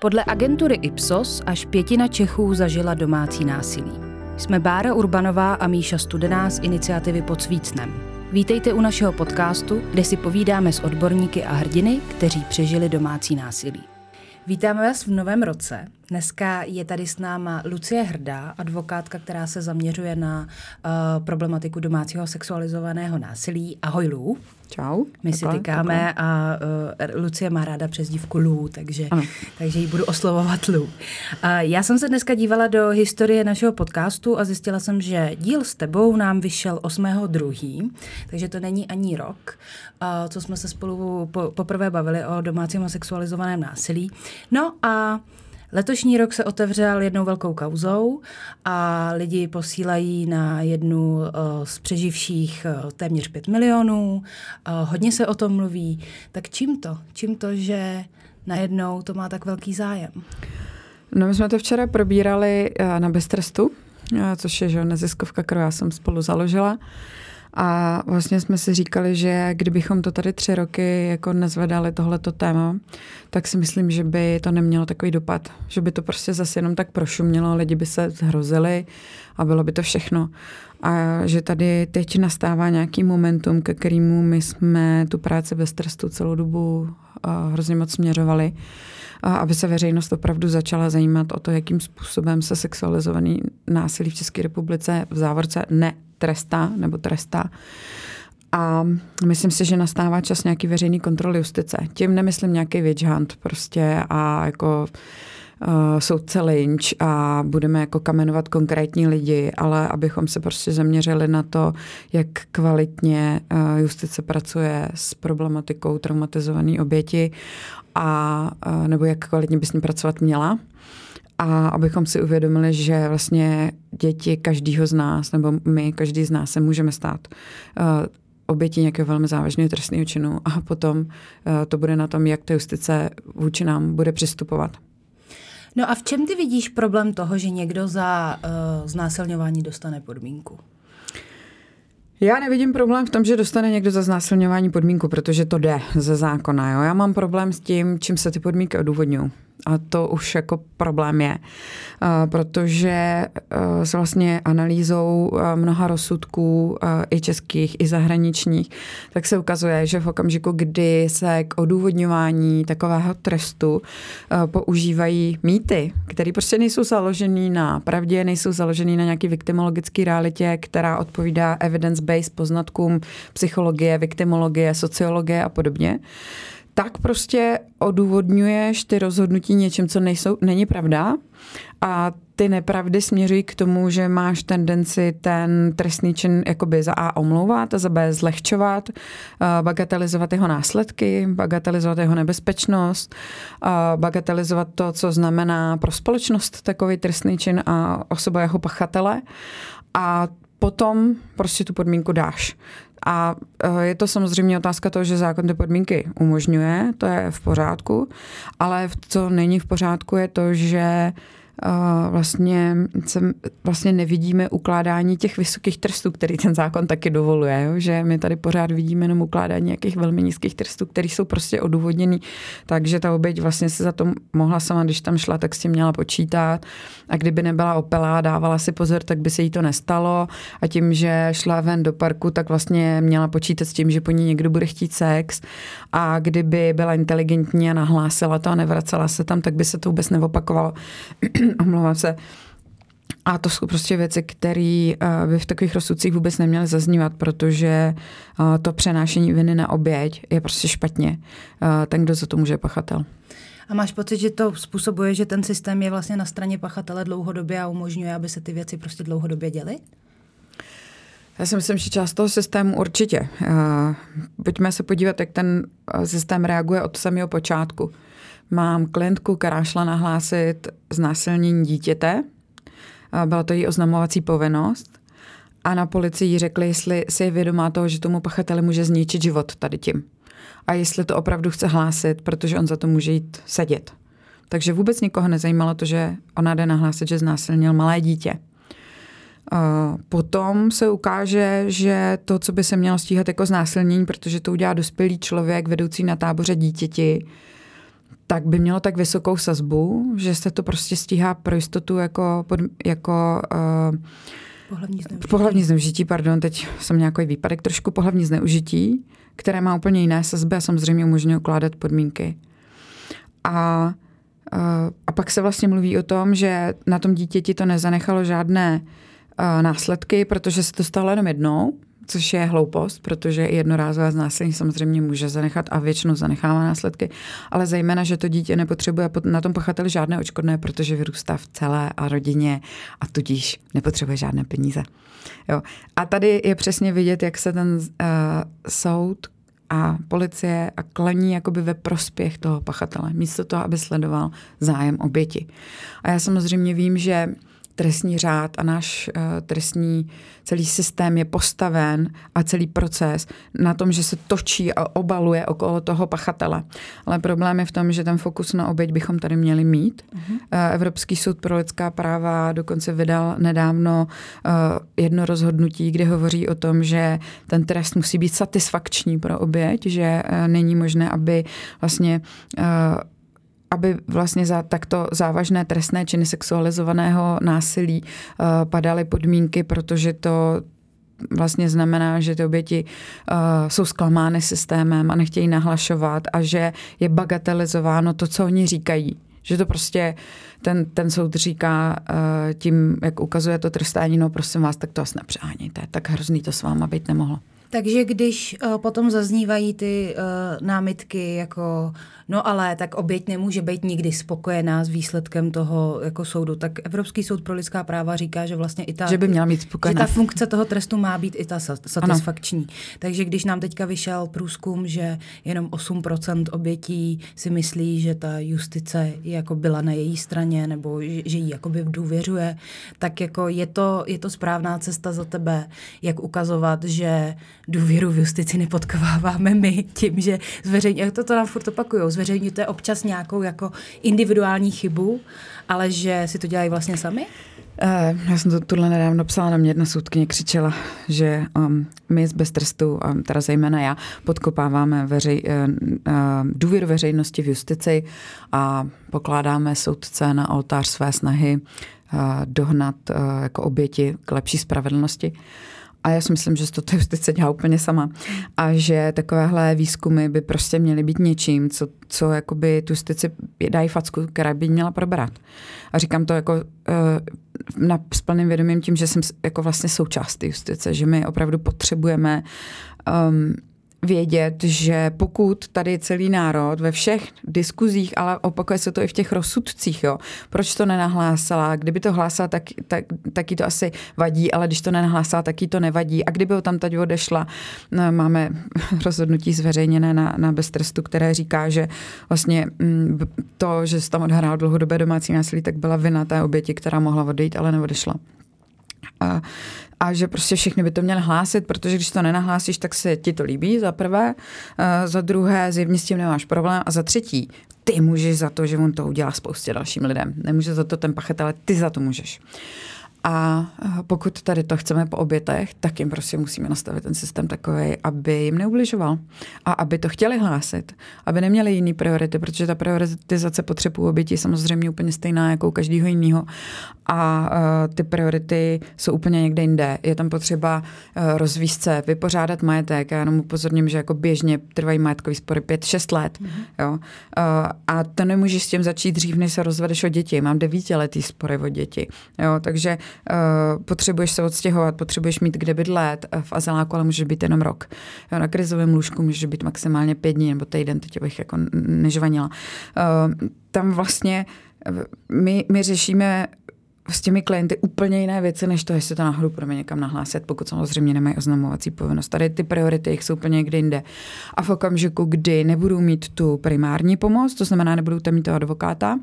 Podle agentury Ipsos až 1/5 Čechů zažila domácí násilí. Jsme Bára Urbanová a Míša Studená z iniciativy Pod svícnem. Vítejte u našeho podcastu, kde si povídáme s odborníky a hrdiny, kteří přežili domácí násilí. Vítáme vás v novém roce. Dneska je tady s náma Lucie Hrdá, advokátka, která se zaměřuje na problematiku domácího sexualizovaného násilí. Ahoj, Lu. Čau. My si tykáme a Lucie má ráda přezdívku Lu, takže ji budu oslovovat Lu. Já jsem se dneska dívala do historie našeho podcastu a zjistila jsem, že díl s tebou nám vyšel 8.2., takže to není ani rok, co jsme se spolu poprvé bavili o domácím sexualizovaném násilí. No a letošní rok se otevřel jednou velkou kauzou a lidi posílají na jednu z přeživších téměř 5 milionů. Hodně se o tom mluví. Tak čím to? Čím to, že najednou to má tak velký zájem? No, my jsme to včera probírali na Bez trestu, což je neziskovka, kterou já jsem spolu založila. A vlastně jsme si říkali, že kdybychom to tady 3 roky jako nezvedali tohleto téma, tak si myslím, že by to nemělo takový dopad. Že by to prostě zase jenom tak prošumělo, lidi by se zhrozili a bylo by to všechno. A že tady teď nastává nějaký momentum, ke kterému my jsme tu práci Bez trestu celou dobu hrozně moc směřovali, aby se veřejnost opravdu začala zajímat o to, jakým způsobem se sexualizovaný násilí v České republice v závorce trestá. A myslím si, že nastává čas nějaký veřejný kontroly justice. Tím nemyslím nějaký witch hunt prostě a jako soudce lynč a budeme jako kamenovat konkrétní lidi, ale abychom se prostě zaměřili na to, jak kvalitně justice pracuje s problematikou traumatizované oběti a nebo jak kvalitně by s ní pracovat měla. A abychom si uvědomili, že vlastně děti každýho z nás, nebo my, každý z nás se můžeme stát obětí nějakého velmi závažného trestného činu a potom to bude na tom, jak ta justice vůči nám bude přistupovat. No a v čem ty vidíš problém toho, že někdo za znásilňování dostane podmínku? Já nevidím problém v tom, že dostane někdo za znásilňování podmínku, protože to jde ze zákona. Jo? Já mám problém s tím, čím se ty podmínky odůvodňují. A to už jako problém je, protože s vlastně analýzou mnoha rozsudků i českých, i zahraničních, tak se ukazuje, že v okamžiku, kdy se k odůvodňování takového trestu používají mýty, které prostě nejsou založený na pravdě, nejsou založený na nějaký viktimologické realitě, která odpovídá evidence-based poznatkům psychologie, viktimologie, sociologie a podobně, tak prostě odůvodňuješ ty rozhodnutí něčím, co není pravda a ty nepravdy směřují k tomu, že máš tendenci ten trestný čin jakoby za A omlouvat a za B zlehčovat, bagatelizovat jeho následky, bagatelizovat jeho nebezpečnost, bagatelizovat to, co znamená pro společnost takový trestný čin a osoba jeho pachatele a potom prostě tu podmínku dáš. A je to samozřejmě otázka toho, že zákon ty podmínky umožňuje, to je v pořádku, ale co není v pořádku je to, že vlastně nevidíme ukládání těch vysokých trestů, který ten zákon taky dovoluje, jo? Že my tady pořád vidíme jenom ukládání nějakých velmi nízkých trestů, které jsou prostě odůvodněný, takže ta oběť vlastně se za to mohla sama, když tam šla, tak s tím měla počítat a kdyby nebyla opelá, dávala si pozor, tak by se jí to nestalo a tím, že šla ven do parku, tak vlastně měla počítat s tím, že po ní někdo bude chtít sex a kdyby byla inteligentní a nahlásila to a nevracela se tam, tak by se to vůbec neopakovalo. Omlouvám se. A to jsou prostě věci, které by v takových rozsudcích vůbec neměly zaznívat, protože to přenášení viny na oběť je prostě špatně. Ten, kdo za to může, pachatel. A máš pocit, že to způsobuje, že ten systém je vlastně na straně pachatele dlouhodobě a umožňuje, aby se ty věci prostě dlouhodobě děly? Já si myslím, že část toho systému určitě. Pojďme se podívat, jak ten systém reaguje od samého počátku. Mám klientku, která šla nahlásit znásilnění dítěte. Byla to její oznamovací povinnost. A na policii jí řekli, jestli si je vědomá toho, že tomu pachateli může zničit život tady tím. A jestli to opravdu chce hlásit, protože on za to může jít sedět. Takže vůbec nikoho nezajímalo to, že ona jde nahlásit, že znásilnil malé dítě. Potom se ukáže, že to, co by se mělo stíhat jako znásilnění, protože to udělá dospělý člověk vedoucí na táboře dítěti, tak by mělo tak vysokou sazbu, že se to prostě stíhá pro jistotu pohlavní zneužití, pardon, teď jsem nějaký výpadek, trošku pohlavní zneužití, které má úplně jiné sazby a samozřejmě umožňuje ukládat podmínky. A pak se vlastně mluví o tom, že na tom dítěti to nezanechalo žádné následky, protože se to stalo jenom jednou, což je hloupost, protože i jednorázové znásilnění samozřejmě může zanechat a většinou zanechává následky, ale zejména, že to dítě nepotřebuje na tom pachateli žádné odškodné, protože vyrůstá v celé a rodině a tudíž nepotřebuje žádné peníze. Jo. A tady je přesně vidět, jak se ten soud a policie a klení jakoby ve prospěch toho pachatele, místo toho, aby sledoval zájem oběti. A já samozřejmě vím, že trestní řád a náš trestní celý systém je postaven a celý proces na tom, že se točí a obaluje okolo toho pachatele. Ale problém je v tom, že ten fokus na oběť bychom tady měli mít. Evropský soud pro lidská práva dokonce vydal nedávno jedno rozhodnutí, kde hovoří o tom, že ten trest musí být satisfakční pro oběť, že není možné, aby vlastně za takto závažné trestné činy sexualizovaného násilí padaly podmínky, protože to vlastně znamená, že ty oběti jsou zklamány systémem a nechtějí nahlašovat a že je bagatelizováno to, co oni říkají. Že to prostě ten soud říká tím, jak ukazuje to trestání, no prosím vás, tak to asi nepřehánějte, tak hrozný to s váma být nemohlo. Takže když potom zaznívají ty námitky jako no ale tak oběť nemůže být nikdy spokojená s výsledkem toho jako soudu, tak Evropský soud pro lidská práva říká, že vlastně i ta, že by měla být spokojená, že ta funkce toho trestu má být i ta satisfakční. Ano. Takže když nám teďka vyšel průzkum, že jenom 8% obětí si myslí, že ta justice jako byla na její straně nebo že jí jakoby důvěřuje, tak jako je to správná cesta za tebe, jak ukazovat, že důvěru v justici nepodkováváme my tím, že to nám furt opakujou, zveřejňujete občas nějakou jako individuální chybu, ale že si to dělají vlastně sami? Já jsem tohle nedávno psala, na mě jedna soudkyně křičela, že my z Bez trestu, teda zejména já, podkopáváme důvěru veřejnosti v justici a pokládáme soudce na oltář své snahy dohnat jako oběti k lepší spravedlnosti. A já si myslím, že to justice dělá úplně sama. A že takovéhle výzkumy by prostě měly být něčím, co jakoby tu justici dají facku, která by měla probrat. A říkám to jako s plným vědomím tím, že jsem jako vlastně součást justice, že my opravdu potřebujeme vědět, že pokud tady celý národ ve všech diskuzích, ale opakuje se to i v těch rozsudcích, jo, proč to nenahlásala, kdyby to hlásala, tak jí to asi vadí, ale když to nenahlásala, tak jí to nevadí. A kdyby ho tam tady odešla, máme rozhodnutí zveřejněné na Bez trestu, které říká, že vlastně to, že se tam odhrál dlouhodobé domácí násilí, tak byla vina té oběti, která mohla odejít, ale neodešla. A že prostě všichni by to měli hlásit, protože když to nenahlásíš, tak se ti to líbí za prvé, za druhé zjevně s tím nemáš problém a za třetí ty můžeš za to, že on to udělá spoustě dalším lidem. Nemůže za to ten pachatel, ale ty za to můžeš. A pokud tady to chceme po obětech, tak jim prostě musíme nastavit ten systém takový, aby jim neubližoval a aby to chtěli hlásit, aby neměli jiný priority, protože ta prioritizace potřeb u obětí je samozřejmě úplně stejná jako u každého jiného a ty priority jsou úplně někde jinde. Je tam potřeba rozvíst se, vypořádat majetek. Já jenom upozorním, že jako běžně trvají majetkový spory 5-6 let. Mm-hmm. Jo? A to nemůžeš s tím začít dřív, než se rozvedeš o děti. Mám 9letý spory o děti. Jo? Takže potřebuješ se odstěhovat, potřebuješ mít kde bydlet, v azyláku ale můžeš být jenom rok. Jo, na krizovém lůžku můžeš být maximálně 5 dní nebo týden, teď bych jako nežvanila. Tam vlastně my řešíme s těmi klienty úplně jiné věci, než to, jestli to náhodou pro mě někam nahlásit, pokud samozřejmě nemají oznamovací povinnost. Tady ty priority jich jsou úplně někde jinde. A v okamžiku, kdy nebudou mít tu primární pomoc, to znamená, nebudou tam mít toho advokáta,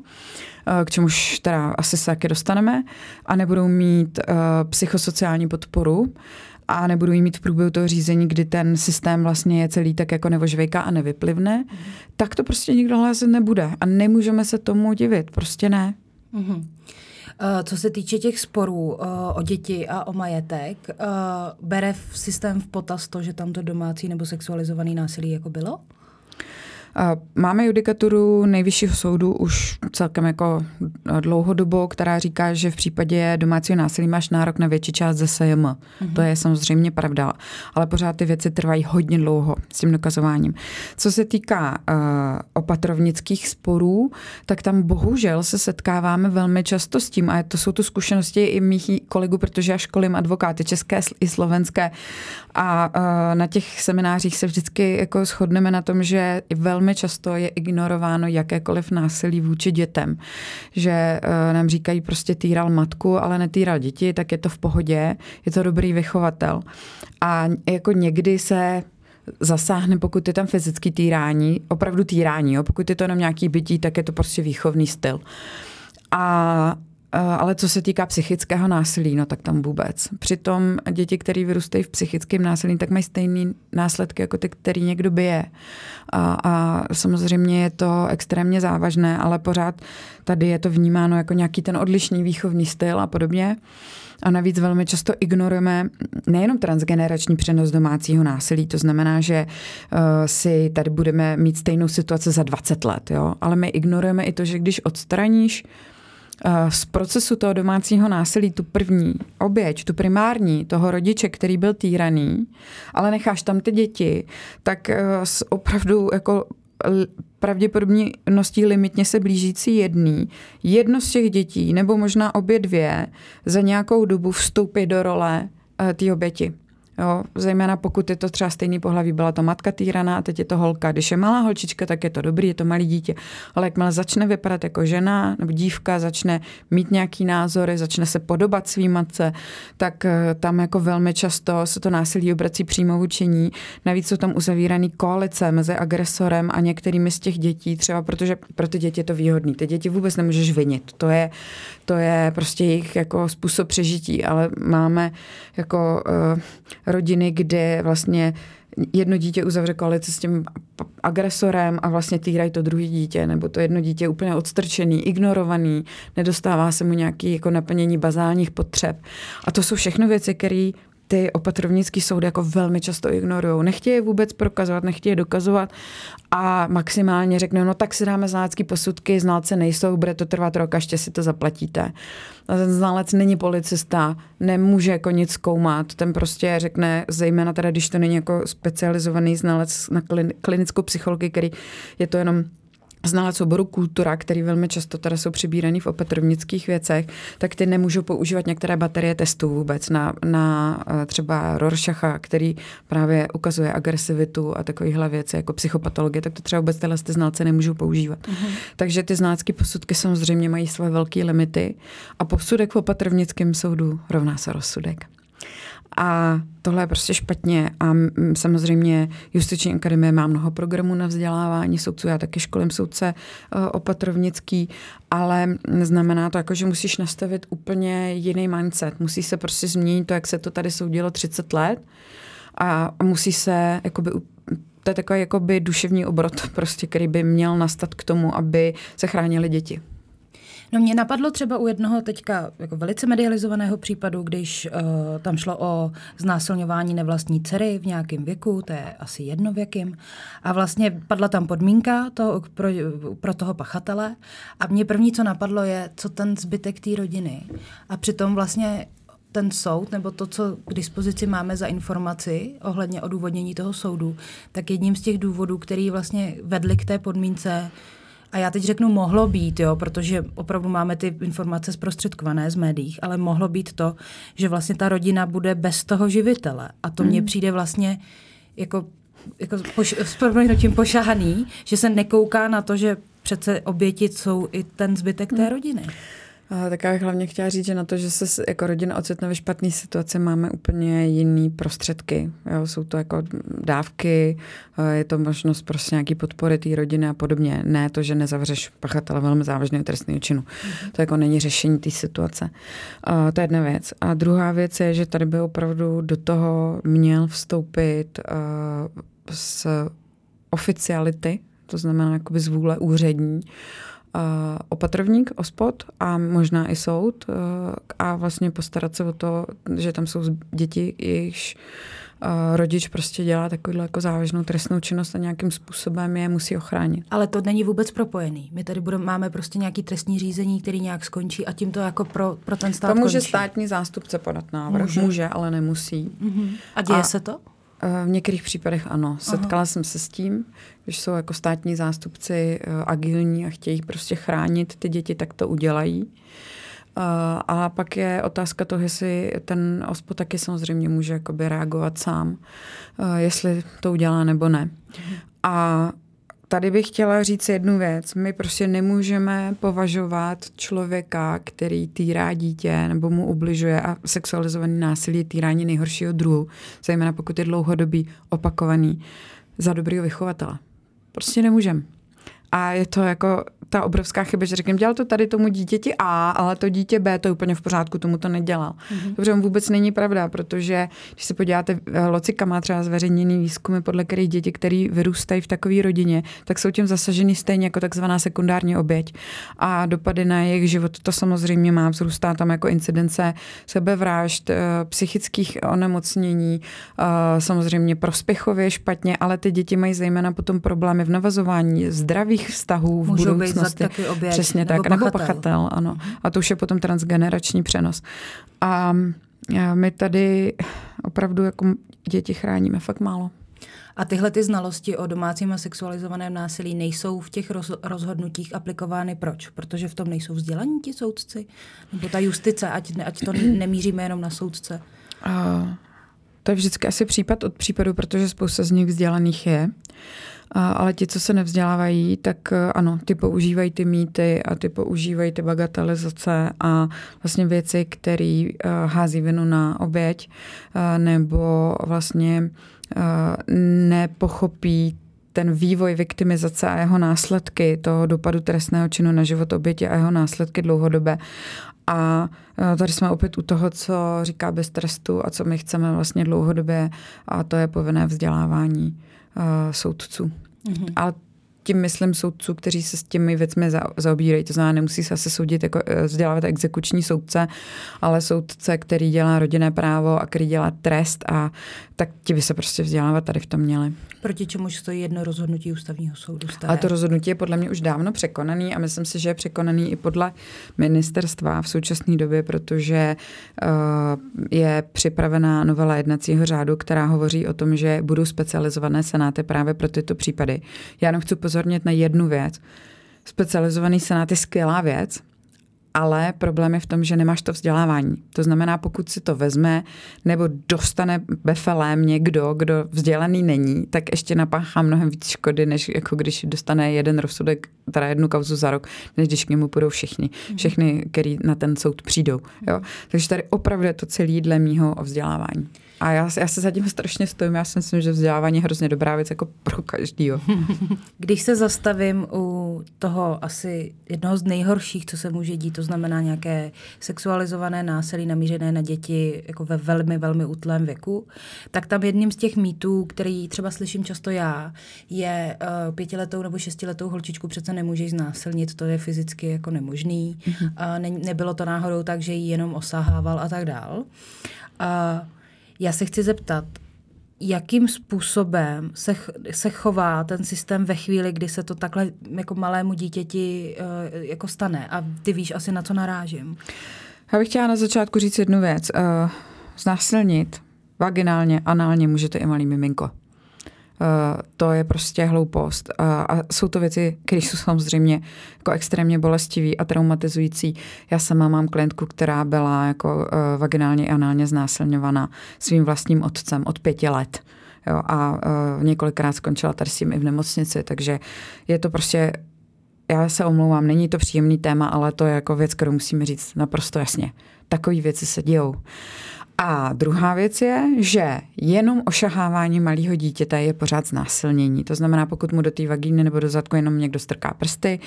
k čemuž teda asi se taky dostaneme, a nebudou mít psychosociální podporu, a nebudu jí mít v průběhu toho řízení, kdy ten systém vlastně je celý tak jako nevožvejká a nevyplivne, tak to prostě nikdo hlásit nebude. A nemůžeme se tomu divit, prostě ne. Mm-hmm. Co se týče těch sporů o děti a o majetek, bere systém v potaz to, že tam to domácí nebo sexualizovaný násilí jako bylo? Máme judikaturu Nejvyššího soudu už celkem jako dlouhodobo, která říká, že v případě domácího násilí máš nárok na větší část ze SJM. To je samozřejmě pravda, ale pořád ty věci trvají hodně dlouho s tím dokazováním. Co se týká opatrovnických sporů, tak tam bohužel se setkáváme velmi často s tím, a to jsou tu zkušenosti i mých kolegů, protože já školím advokáty české i slovenské a na těch seminářích se vždycky jako shodneme na tom, že velmi často je ignorováno jakékoliv násilí vůči dětem. Že nám říkají prostě týral matku, ale netýral děti, tak je to v pohodě, je to dobrý vychovatel. A jako někdy se zasáhne, pokud je tam fyzický týrání, opravdu týrání, jo? Pokud je to jenom nějaký bytí, tak je to prostě výchovný styl. Ale co se týká psychického násilí, no tak tam vůbec. Přitom děti, které vyrůstají v psychickém násilí, tak mají stejné následky jako ty, který někdo bije. A samozřejmě je to extrémně závažné, ale pořád tady je to vnímáno jako nějaký ten odlišný výchovní styl a podobně. A navíc velmi často ignorujeme nejenom transgenerační přenos domácího násilí, to znamená, že si tady budeme mít stejnou situaci za 20 let, jo? Ale my ignorujeme i to, že když odstraníš z procesu toho domácího násilí tu první oběť, tu primární, toho rodiče, který byl týraný, ale necháš tam ty děti, tak opravdu jako pravděpodobností limitně se blížící jedno z těch dětí, nebo možná obě dvě, za nějakou dobu vstoupí do role té oběti. Jo, zejména pokud je to třeba stejný pohlaví, byla to matka týraná a teď je to holka. Když je malá holčička, tak je to dobrý, je to malý dítě. Ale jakmile začne vypadat jako žena nebo dívka, začne mít nějaký názory, začne se podobat svý matce, tak tam jako velmi často se to násilí obrací přímo vůči ní. Navíc jsou tam uzavíraný koalice mezi agresorem a některými z těch dětí, třeba protože pro ty děti je to výhodný. Ty děti vůbec nemůžeš vinit. To je prostě jejich jako způsob přežití, ale máme jako rodiny, kde vlastně jedno dítě uzavře koalici s tím agresorem a vlastně týrají to druhé dítě, nebo to jedno dítě je úplně odstrčený, ignorovaný, nedostává se mu nějaké jako naplnění bazálních potřeb. A to jsou všechno věci, které ty opatrovnické soudy jako velmi často ignorujou. Nechtějí vůbec prokazovat, nechtějí dokazovat a maximálně řeknou, no tak si dáme znalecké posudky, znalce nejsou, bude to trvat rok, až ještě si to zaplatíte. A ten znalec není policista, nemůže jako nic zkoumat, ten prostě řekne, zejména teda, když to není jako specializovaný znalec na klinickou psychologii, který je to jenom znalec oboru kultura, který velmi často teda jsou přibíraný v opatrovnických věcech, tak ty nemůžou používat některé baterie testů vůbec na třeba Rorschacha, který právě ukazuje agresivitu a takovéhle věci jako psychopatologie, tak to třeba vůbec tyhle znalce nemůžou používat. Uhum. Takže ty znalecké posudky samozřejmě mají své velké limity a posudek v opatrovnickém soudu rovná se rozsudek. A tohle je prostě špatně a samozřejmě Justiční akademie má mnoho programů na vzdělávání soudců, já taky školím soudce opatrovnický, ale znamená to jako, že musíš nastavit úplně jiný mindset, musí se prostě změnit to, jak se to tady soudilo 30 let a musí se jakoby to je takový jakoby duševní obrot prostě, který by měl nastat k tomu, aby se chránili děti. No mě napadlo třeba u jednoho teďka jako velice medializovaného případu, když tam šlo o znásilňování nevlastní dcery v nějakém věku, to je asi jednověkým, a vlastně padla tam podmínka pro toho pachatele a mě první, co napadlo, je, co ten zbytek té rodiny. A přitom vlastně ten soud, nebo to, co k dispozici máme za informaci ohledně odůvodnění toho soudu, tak jedním z těch důvodů, který vlastně vedli k té podmínce, a já teď řeknu mohlo být, jo, protože opravdu máme ty informace zprostředkované z médií, ale mohlo být to, že vlastně ta rodina bude bez toho živitele. A to mně přijde vlastně jako s proměnutím pošahaný, že se nekouká na to, že přece oběti jsou i ten zbytek té rodiny. Tak já bych hlavně chtěla říct, že na to, že se jako rodina ocitne ve špatné situaci, máme úplně jiný prostředky. Jo? Jsou to jako dávky, je to možnost prostě nějaký podpory té rodiny a podobně. Ne to, že nezavřeš pachatele velmi závažného trestného činu. To jako není řešení té situace. To je jedna věc. A druhá věc je, že tady by opravdu do toho měl vstoupit z oficiality, to znamená jakoby z vůle úřední, opatrovník, ospod a možná i soud a vlastně postarat se o to, že tam jsou děti, jejichž rodič prostě dělá takovou jako závažnou trestnou činnost a nějakým způsobem je musí ochránit. Ale to není vůbec propojený. My tady máme prostě nějaký trestní řízení, který nějak skončí a tím to jako pro ten stát končí. To může státní zástupce podat návrh. Může, ale nemusí. Mm-hmm. A děje se to? V některých případech ano. Setkala jsem se s tím, když jsou jako státní zástupci agilní a chtějí prostě chránit ty děti, tak to udělají. A pak je otázka toho, jestli ten OSPO taky samozřejmě může jakoby reagovat sám, jestli to udělá nebo ne. A tady bych chtěla říct jednu věc. My prostě nemůžeme považovat člověka, který týrá dítě nebo mu ubližuje, a sexualizovaný násilí je týrání nejhoršího druhu, zejména pokud je dlouhodobý, opakovaný, za dobrýho vychovatele. Prostě nemůžeme. A je to jako ta obrovská chyba, že řekneme, dělal to tady tomu dítěti A, ale to dítě B to je úplně v pořádku, tomu to nedělal. Dobře, on vůbec není pravda, protože když se podíváte, Locika má třeba zveřejněný výzkumy, podle kterých děti, které vyrůstají v takové rodině, tak jsou tím zasaženy stejně jako takzvaná sekundární oběť. A dopady na jejich život to samozřejmě má, vzrůstá tam jako incidence sebevražd, psychických onemocnění, samozřejmě prospěchově špatně, ale ty děti mají zejména potom problémy v navazování zdravých vztahů v budoucnosti. Taky oběť, přesně nebo tak, nebo pachatel, ano. A to už je potom transgenerační přenos. A my tady opravdu jako děti chráníme fakt málo. A tyhle ty znalosti o domácím a sexualizovaném násilí nejsou v těch rozhodnutích aplikovány proč? Protože v tom nejsou vzdělaní ti soudci? Nebo ta justice, ať to nemíříme jenom na soudce? To je vždycky asi případ od případu, protože spousta z nich vzdělaných je. Ale ti, co se nevzdělávají, tak ano, ty používají ty mýty a ty používají ty bagatelizace a vlastně věci, které hází vinu na oběť nebo vlastně nepochopí ten vývoj viktimizace a jeho následky, toho dopadu trestného činu na život oběti a jeho následky dlouhodobé. A tady jsme opět u toho, co říká Bez trestu a co my chceme vlastně dlouhodobě, a to je povinné vzdělávání soudců. Mm-hmm. Ale tím myslím soudců, kteří se s těmi věcmi zaobírají. To znamená, nemusí se asi soudit jako vzdělávat exekuční soudce, ale soudce, který dělá rodinné právo a který dělá trest, a tak ti by se prostě vzdělávat tady v tom měli. Proti čemu stojí jedno rozhodnutí ústavního soudu? Staré. Ale to rozhodnutí je podle mě už dávno překonaný a myslím si, že je překonaný i podle ministerstva v současné době, protože je připravená novela jednacího řádu, která hovoří o tom, že budou specializované senáty právě pro tyto případy. Já jenom chci pozornit na jednu věc. Specializovaný senát je skvělá věc, ale problém je v tom, že nemáš to vzdělávání. To znamená, pokud si to vezme nebo dostane befelem někdo, kdo vzdělaný není, tak ještě napáchá mnohem víc škody, než jako když dostane jeden rozsudek, teda jednu kauzu za rok, než když k němu půjdou všichni. Všechny, který na ten soud přijdou. Jo? Takže tady opravdu je to celý dle mýho o vzdělávání. A já se za tím strašně stojím. Já si myslím, že vzdělávání je hrozně dobrá věc jako pro každýho. Když se zastavím u toho asi jednoho z nejhorších, co se může dít, to znamená nějaké sexualizované násilí namířené na děti jako ve velmi, velmi útlém věku, tak tam jedním z těch mýtů, který třeba slyším často já, je pětiletou nebo šestiletou holčičku přece nemůžeš znásilnit, to je fyzicky jako nemožný. Nebylo to náhodou tak, že ji jenom osahával a tak dál. Já se chci zeptat, jakým způsobem se chová ten systém ve chvíli, kdy se to takhle jako malému dítěti jako stane? A ty víš asi, na co narážím. Já bych chtěla na začátku říct jednu věc. Znásilnit vaginálně, análně můžete i malý miminko. To je prostě hloupost. A jsou to věci, které jsou samozřejmě jako extrémně bolestivé a traumatizující. Já sama mám klientku, která byla jako vaginálně a análně znásilňovaná svým vlastním otcem od 5 let. Jo, a několikrát skončila tady s tím i v nemocnici, takže je to prostě, já se omlouvám, není to příjemný téma, ale to je jako věc, kterou musíme říct naprosto jasně. Takové věci se dějou. A druhá věc je, že jenom ošahávání malého dítěte je pořád znásilnění. To znamená, pokud mu do té vagíny nebo do zadku jenom někdo strká prsty,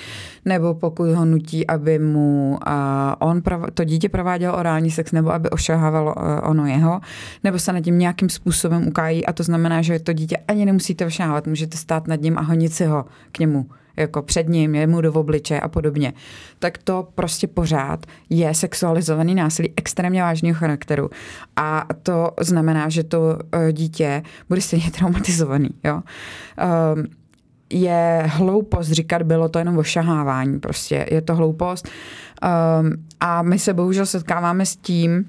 nebo pokud ho nutí, aby mu to dítě prováděl orální sex, nebo aby ošahávalo ono jeho, nebo se nad tím nějakým způsobem ukájí, a to znamená, že to dítě ani nemusíte ošahávat, můžete stát nad ním a honit si ho k němu. jako před ním, jemu do obličeje a podobně, tak to prostě pořád je sexualizovaný násilí extrémně vážného charakteru. A to znamená, že to dítě bude stejně traumatizovaný. Jo? Je hloupost říkat, bylo to jenom ošahávání. Prostě je to hloupost. A my se bohužel setkáváme s tím,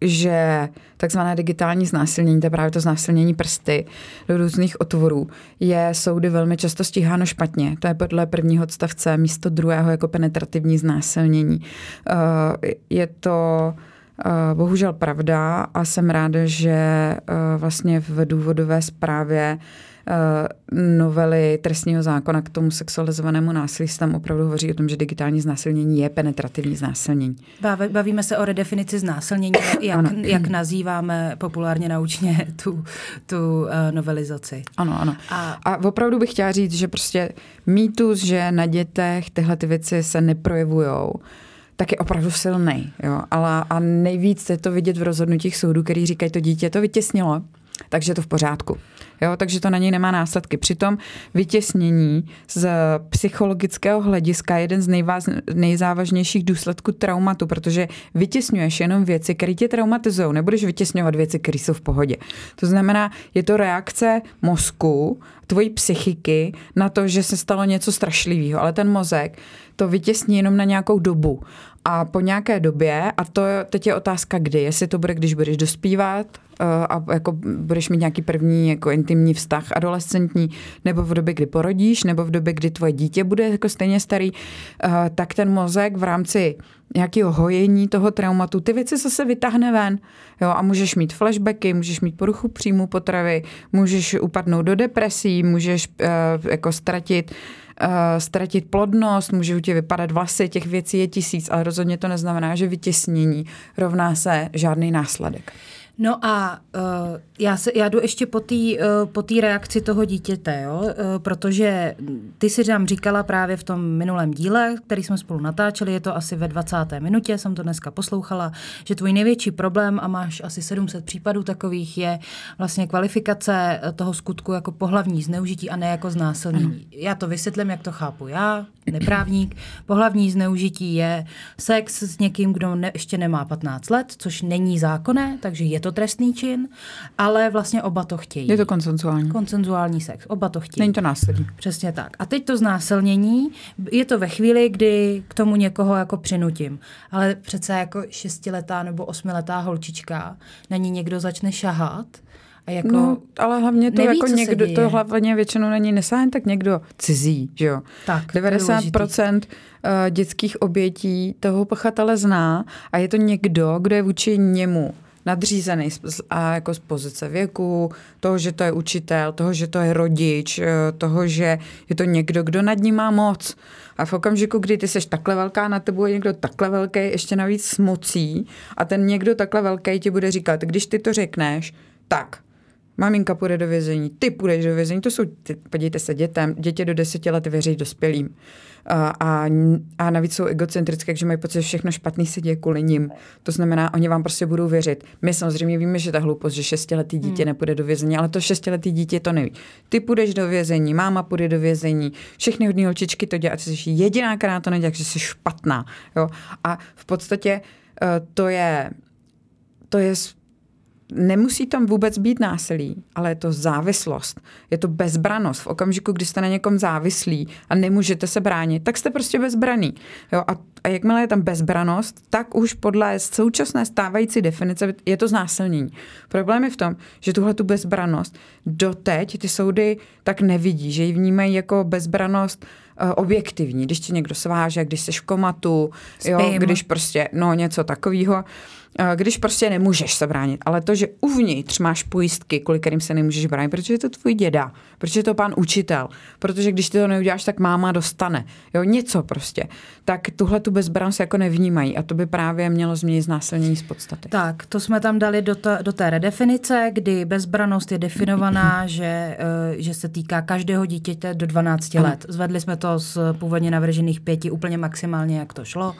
že takzvané digitální znásilnění, to je právě to znásilnění prsty do různých otvorů, je soudy velmi často stíháno špatně. To je podle prvního odstavce místo druhého jako penetrativní znásilnění. Je to bohužel pravda a jsem ráda, že vlastně v důvodové zprávě novely trestního zákona k tomu sexualizovanému násilí se tam opravdu hovoří o tom, že digitální znásilnění je penetrativní znásilnění. Bavíme se o redefinici znásilnění, jak nazýváme populárně naučně tu novelizaci. Ano. A opravdu bych chtěla říct, že prostě mýtus, že na dětech tyhle ty věci se neprojevujou, tak je opravdu silnej. Jo? A nejvíc je to vidět v rozhodnutích soudů, který říkají, to dítě to vytěsnilo, takže to v pořádku. Jo, takže to na něj nemá následky. Přitom vytěsnění z psychologického hlediska je jeden z nejzávažnějších důsledků traumatu, protože vytěsňuješ jenom věci, které tě traumatizujou. Nebudeš vytěsňovat věci, které jsou v pohodě. To znamená, je to reakce mozku, tvojí psychiky na to, že se stalo něco strašlivého, ale ten mozek to vytěsní jenom na nějakou dobu. A po nějaké době, a to teď je otázka kdy, jestli to bude, když budeš dospívat a jako budeš mít nějaký první jako intimní vztah adolescentní, nebo v době, kdy porodíš, nebo v době, kdy tvoje dítě bude jako stejně starý, tak ten mozek v rámci nějakého hojení toho traumatu, ty věci zase vytáhne ven. Jo, a můžeš mít flashbacky, můžeš mít poruchu příjmu potravy, můžeš upadnout do depresí, můžeš jako ztratit plodnost, můžou ti vypadat vlasy, těch věcí je 1000, ale rozhodně to neznamená, že vytěsnění rovná se žádný následek. No a já jdu ještě po té reakci toho dítěte, jo? Protože ty si nám říkala právě v tom minulém díle, který jsme spolu natáčeli, je to asi ve 20. minutě, jsem to dneska poslouchala, že tvůj největší problém, a máš asi 700 případů takových, je vlastně kvalifikace toho skutku jako pohlavní zneužití a ne jako znásilnění. Já to vysvětlím, jak to chápu já, neprávník. Pohlavní zneužití je sex s někým, kdo ještě nemá 15 let, což není zákonné, takže je to trestný čin, ale vlastně oba to chtějí. Je to konsenzuální. Konsenzuální sex, oba to chtějí. Není to násilí. Přesně tak. A teď to znásilnění, je to ve chvíli, kdy k tomu někoho jako přinutím. Ale přece jako 6letá nebo 8letá holčička, na ní někdo začne šahat. A jako no, ale hlavně to neví, jako někdo, to hlavně většinou není nesáhne, tak někdo cizí, že jo. Tak, 90% dětských obětí toho pachatele zná a je to někdo, kdo je vůči němu nadřízený a jako z pozice věku, toho, že to je učitel, toho, že to je rodič, toho, že je to někdo, kdo nad ním má moc. A v okamžiku, kdy ty seš takhle velká, na tebou je někdo takhle velký, ještě navíc s mocí a ten někdo takhle velký ti bude říkat, když ty to řekneš, tak maminka půjde do vězení, ty půjdeš do vězení, to jsou, podívejte se, děti do 10 let věří dospělým. A navíc jsou egocentrické, takže mají pocit, že všechno špatný se děje kvůli nim. To znamená, oni vám prostě budou věřit. My samozřejmě víme, že ta hloupost, že 6letý dítě nepůjde do vězení, ale to 6letý dítě to neví. Ty půjdeš do vězení, máma půjde do vězení, všechny hodné holčičky to dělají, a ty jsi jediná, která to nedělá, že jsi špatná. Jo? A v podstatě to je nemusí tam vůbec být násilí, ale je to závislost. Je to bezbranost. V okamžiku, kdy jste na někom závislí a nemůžete se bránit, tak jste prostě bezbraný. Jo? A jakmile je tam bezbranost, tak už podle současné stávající definice je to znásilnění. Problém je v tom, že tuhle tu bezbranost doteď ty soudy tak nevidí, že ji vnímají jako bezbranost objektivní. Když ti někdo sváže, když jsi v komatu, jo? Když prostě něco takového. Když prostě nemůžeš se bránit, ale to, že uvnitř máš pojistky, kvůli kterým se nemůžeš bránit, protože je to tvůj děda, protože je to pán učitel, protože když ty to neuděláš, tak máma dostane, jo, něco prostě. Tak tuhle tu bezbranost jako nevnímají a to by právě mělo změnit znásilnění z podstaty. Tak, to jsme tam dali do té redefinice, kdy bezbranost je definovaná, že se týká každého dítěte do 12 let. Zvedli jsme to z původně navržených 5 úplně maximálně, jak to šlo.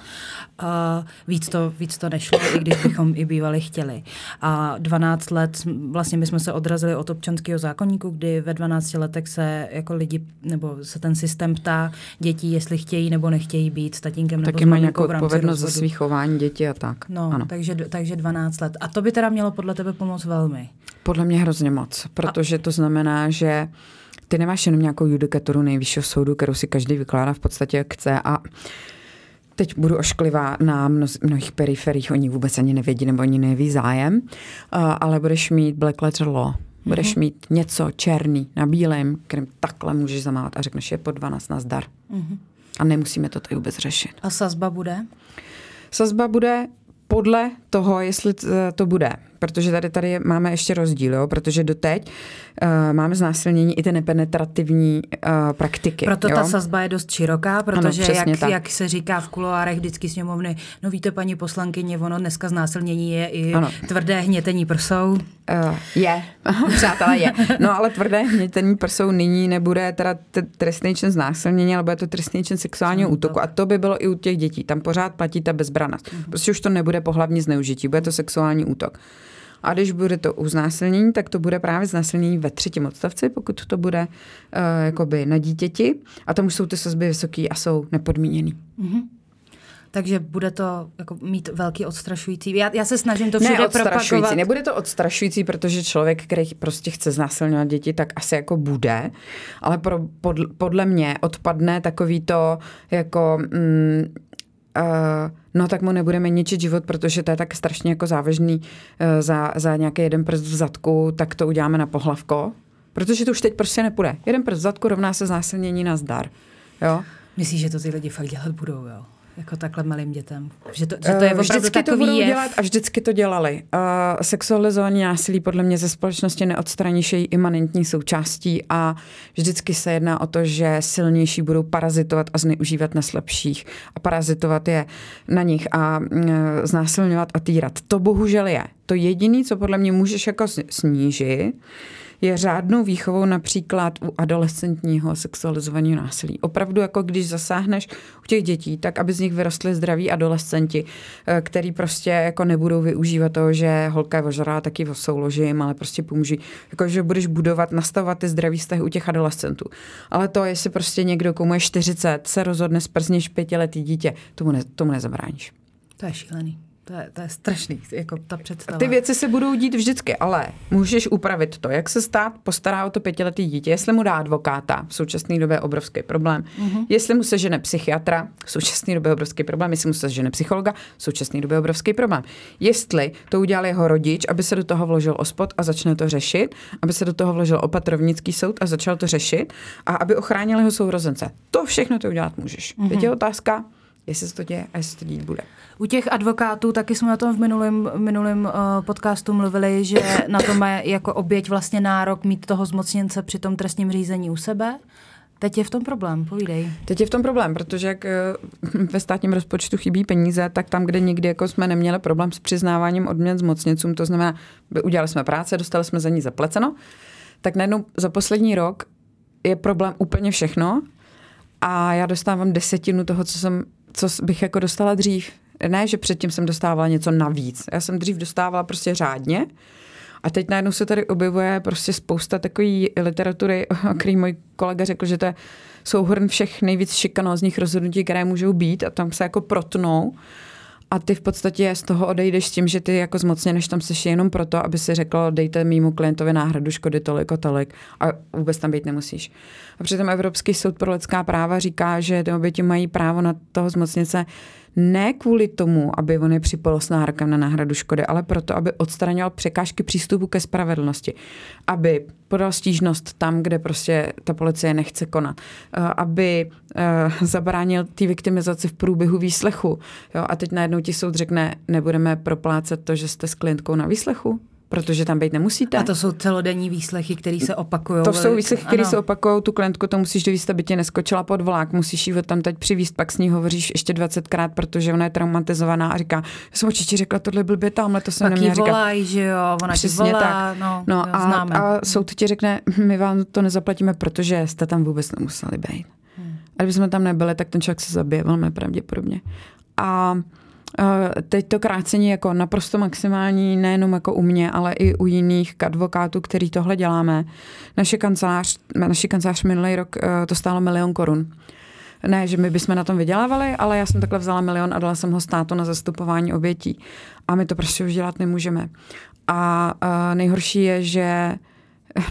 Víc to nešlo, i když bychom i bývali chtěli. A 12 let, vlastně my jsme se odrazili od občanského zákoníku, kdy ve 12 letech se jako lidi, nebo se ten systém ptá dětí, jestli chtějí nebo nechtějí být s tatínkem nebo s maminkou. Taky mají nějakou odpovědnost za svých chování dětí a tak. No, ano. Takže 12 let. A to by teda mělo podle tebe pomoct velmi. Podle mě hrozně moc, protože to znamená, že ty nemáš jenom nějakou judikaturu nejvyššího soudu, kterou si každý vykládá v podstatě jak chce a teď budu ošklivá na mnohých periferiích, oni vůbec ani nevědí nebo oni neví zájem, ale budeš mít black letter law, budeš mít něco černý na bílém, kterým takhle můžeš zamávat a řekneš, je po 12 na zdar. A nemusíme to tady vůbec řešit. A sazba bude? Sazba bude podle toho, jestli to bude. Protože tady máme ještě rozdíl, jo? Protože doteď máme znásilnění i ty nepenetrativní praktiky. Proto ta sazba je dost široká, protože ano, jak se říká v kuloárech vždycky sněmovny, no víte, paní poslankyně, ono dneska znásilnění je i tvrdé hnětení prsou. Je, přátelé, je. No ale tvrdé hnětení prsou nyní nebude teda trestný čin znásilnění, ale bude to trestný čin sexuálního útoku. A to by bylo i u těch dětí. Tam pořád platí ta bezbrannost. Prostě už to nebude pohlavní zneužití, bude to sexuální útok. A když bude to uznásilnění, tak to bude právě znásilnění ve 3. odstavci, pokud to bude jakoby na dítěti. A tam už jsou ty sazby vysoký a jsou nepodmíněný. Mm-hmm. Takže bude to jako mít velký odstrašující. Já se snažím to všude propagovat. Nebude to odstrašující, protože člověk, který prostě chce znásilňovat děti, tak asi jako bude. Ale podle mě odpadne takový to jako... no tak mu nebudeme ničit život, protože to je tak strašně jako závažný za nějaký jeden prst v zadku, tak to uděláme na pohlavko. Protože to už teď prostě nepůjde. Jeden prst v zadku rovná se znásilnění na zdar. Jo? Myslíš, že to ty lidi fakt dělat budou, jo? Jako takhle malým dětem. Že to je opravdu takový jev. A vždycky to dělali. Sexualizovaný násilí podle mě ze společnosti neodstraníš její imanentní součástí a vždycky se jedná o to, že silnější budou parazitovat a zneužívat na slabších. A parazitovat je na nich a znásilňovat a týrat. To bohužel je. To jediné, co podle mě můžeš jako snížit, je řádnou výchovou například u adolescentního sexualizovaného násilí. Opravdu jako když zasáhneš u těch dětí, tak aby z nich vyrostly zdraví adolescenti, který prostě jako nebudou využívat toho, že holka je ožralá, tak ji souložím, ale prostě pomůžu. Jako, že budeš budovat, nastavovat ty zdraví vztahy u těch adolescentů. Ale to, jestli prostě někdo, komu je 40, se rozhodne sprzněš 5letý dítě, tomu nezabráníš. To je šílený. To je strašný, jako ta představa. Ty věci se budou dít vždycky, ale můžeš upravit to, jak se stát postará o to 5letý dítě, jestli mu dá advokáta, v současné době obrovský problém, jestli mu se žene psychiatra, v současné době obrovský problém, jestli mu se žene psychologa, v současné době obrovský problém. Jestli to udělal jeho rodič, aby se do toho vložil OSPOD a začne to řešit, aby se do toho vložil opatrovnický soud a začal to řešit a aby ochránil jeho sourozence. To všechno to udělat můžeš. Teď je otázka, jestli se to děje a jestli se to dít bude. U těch advokátů, taky jsme na tom v minulém podcastu mluvili, že na to má jako oběť vlastně nárok mít toho zmocněnce při tom trestním řízení u sebe. Teď je v tom problém, povídej. Teď je v tom problém, protože jak ve státním rozpočtu chybí peníze, tak tam, kde nikdy jako jsme neměli problém s přiznáváním odměn zmocněncům, to znamená, udělali jsme práce, dostali jsme za ní zaplaceno, tak najednou za poslední rok je problém úplně všechno a já dostávám 10% toho, co bych jako dostala dřív. Ne, že předtím jsem dostávala něco navíc. Já jsem dřív dostávala prostě řádně a teď najednou se tady objevuje prostě spousta takový literatury, o který můj kolega řekl, že to je souhrn všech nejvíc šikanózních rozhodnutí, které můžou být a tam se jako protnou a ty v podstatě z toho odejdeš tím, že ty jako zmocněneš tam seš jenom proto, aby si řekl, dejte mému klientovi náhradu škody tolik a tolik a vůbec tam být nemusíš. A přitom Evropský soud pro lidská práva říká, že ty oběti mají právo na toho zmocněnce ne kvůli tomu, aby on je připojil s nárokem na náhradu škody, ale proto, aby odstraňoval překážky přístupu ke spravedlnosti. Aby podal stížnost tam, kde prostě ta policie nechce konat. Aby zabránil té viktimizaci v průběhu výslechu. Jo? A teď najednou ti soud řekne, nebudeme proplácet to, že jste s klientkou na výslechu, protože tam být nemusíte. A to jsou celodenní výslechy, které se opakujou. To jsou výslechy, které se opakujou. Tu klientku to musíš dovést, aby tě neskočila pod vlak, musíš ji tam teď přivést, pak s ní hovoříš ještě 20krát, protože ona je traumatizovaná a říká, já jsem určitě řekla tohle blbě, tamhle to jsem neměla říkat. Pak jí volají, že jo, ona ti volá, tak. No jo, známe. A soud ti řekne, my vám to nezaplatíme, protože jste tam vůbec nemuseli být. A kdyby jsme tam nebyli, tak ten člověk se zabije velmi pravděpodobně. A teď to krácení jako naprosto maximální, nejenom jako u mě, ale i u jiných advokátů, který tohle děláme. Naši kancelář minulý rok to stálo 1 000 000 korun. Ne, že my bychom na tom vydělávali, ale já jsem takhle vzala 1 000 000 a dala jsem ho státu na zastupování obětí. A my to prostě už dělat nemůžeme. A nejhorší je, že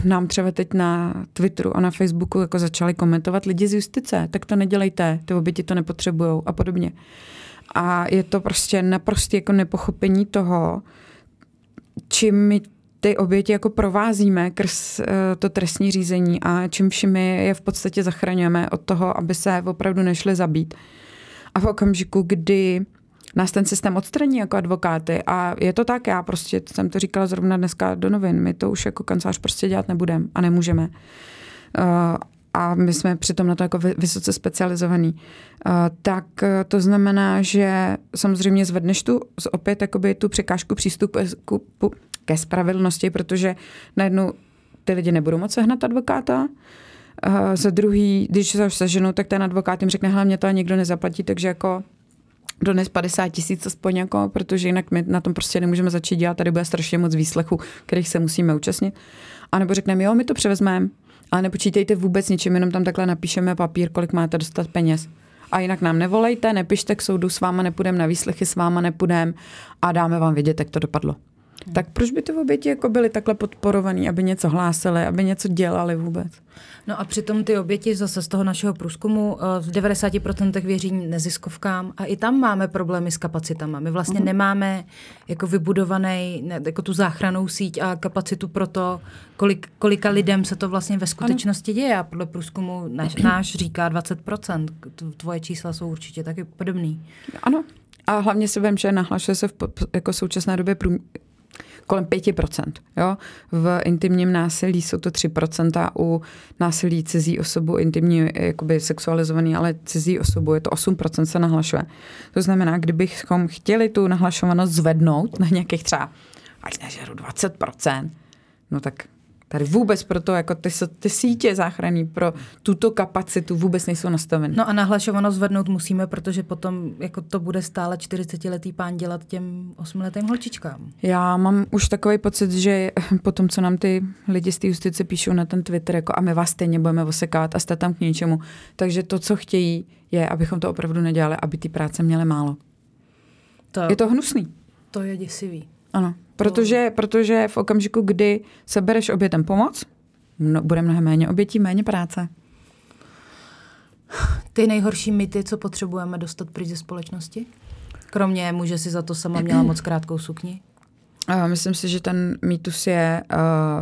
nám třeba teď na Twitteru a na Facebooku jako začali komentovat lidi z justice, tak to nedělejte, ty oběti to nepotřebujou a podobně. A je to prostě naprosto jako nepochopení toho, čím my ty oběti jako provázíme krz to trestní řízení a čím všemi je v podstatě zachraňujeme od toho, aby se opravdu nešli zabít. A v okamžiku, kdy nás ten systém odstraní jako advokáty a je to tak, já prostě jsem to říkala zrovna dneska do novin, my to už jako kancelář prostě dělat nebudeme a nemůžeme. A my jsme přitom na to jako vysoce specializovaný. Tak to znamená, že samozřejmě zvedneš tu opět jakoby tu překážku přístupu ke spravedlnosti, protože najednou ty lidi nebudou moc sehnat advokáta. Za druhý, když se seženou, tak ten advokát jim řekne, hlavně to nikdo nezaplatí, takže jako dones 50 000 aspoň jako, protože jinak my na tom prostě nemůžeme začít dělat, tady bude strašně moc výslechů, kterých se musíme účastnit. A nebo řekneme, jo, my to převezmeme, ale nepočítejte vůbec ničím, jenom tam takhle napíšeme papír, kolik máte dostat peněz. A jinak nám nevolejte, nepište k soudu, s váma nepůjdeme na výslechy, s váma nepůjdeme a dáme vám vědět, jak to dopadlo. Tak proč by ty oběti jako byly takhle podporovaný, aby něco hlásili, aby něco dělali vůbec? No a přitom ty oběti zase z toho našeho průzkumu v 90% věří neziskovkám a i tam máme problémy s kapacitama. My vlastně nemáme jako vybudovaný jako tu záchrannou síť a kapacitu pro to, kolika lidem se to vlastně ve skutečnosti děje. A podle průzkumu náš říká 20%. Tvoje čísla jsou určitě taky podobný. Ano. A hlavně si vem, že nahlašuje se v jako současné době kolem 5%. Jo? V intimním násilí jsou to 3%, u násilí cizí osobu, intimní, jakoby sexualizovaný, ale cizí osobu je to 8% se nahlašuje. To znamená, kdybychom chtěli tu nahlašovanost zvednout na nějakých třeba, ať nežeru 20%, no tak tady vůbec proto, jako ty sítě záchranné pro tuto kapacitu vůbec nejsou nastaveny. No a nahlašovanost zvednout musíme, protože potom jako to bude stále 40-letý pán dělat těm 8letým holčičkám. Já mám už takový pocit, že potom, co nám ty lidi z té justice píšou na ten Twitter, jako a my vás stejně budeme osekat a jste tam k ničemu. Takže to, co chtějí, je, abychom to opravdu nedělali, aby ty práce měly málo. Je to hnusný. To je děsivý. Ano. Protože v okamžiku, kdy sebereš obětem pomoc, bude mnohem méně obětí, méně práce. Ty nejhorší mýty, co potřebujeme dostat pryč ze společnosti? Kromě muže si za to sama měla moc krátkou sukni? Myslím si, že ten mýtus je,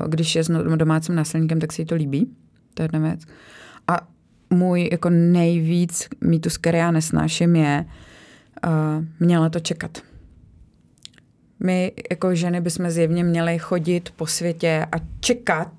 když je s domácím násilníkem, tak se jí to líbí. To je jedna věc. A můj jako nejvíc mýtus, který já nesnáším, je měla to čekat. My jako ženy bychom zjevně měli chodit po světě a čekat,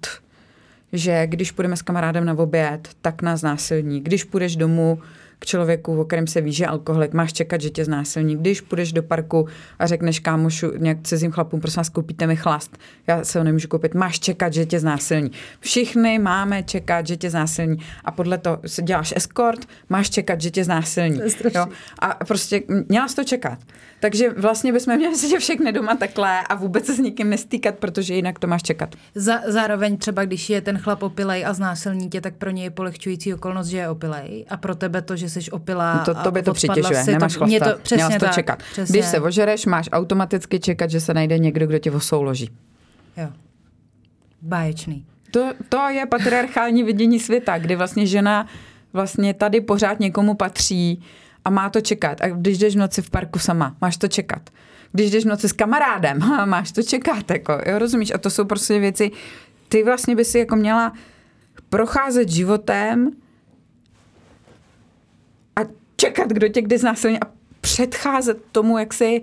že když půjdeme s kamarádem na oběd, tak nás znásilní. Když půjdeš domů k člověku, o kterém se ví, že alkoholik, máš čekat, že tě znásilní. Když půjdeš do parku a řekneš kámošu nějak cizím chlapům, prosím vás, koupíte mi chlast, já se ho nemůžu koupit, máš čekat, že tě znásilní. Všichni máme čekat, že tě znásilní. A podle toho děláš eskort, máš čekat, že tě znásilní. Jo? A prostě měla jsi to čekat. Takže vlastně bychom měli sedět všechny doma takhle a vůbec se s nikým nestýkat, protože jinak to máš čekat. Zároveň třeba, když je ten chlap opilej a znásilní tě, tak pro něj je polehčující okolnost, že je opilej. A pro tebe to, že jsi opilá, no to by to přitěžuje, nemáš chlasta, měla jsi to čekat. Přesně. Když se ožereš, máš automaticky čekat, že se najde někdo, kdo tě osouloží. Jo. Báječný. To je patriarchální vidění světa, kdy vlastně žena vlastně tady pořád někomu patří a má to čekat. A když jdeš v noci v parku sama, máš to čekat. Když jdeš v noci s kamarádem, máš to čekat. Jako, jo, rozumíš? A to jsou prostě věci, ty vlastně by si jako měla procházet životem a čekat, kdo tě kdy znásilní a předcházet tomu, jak si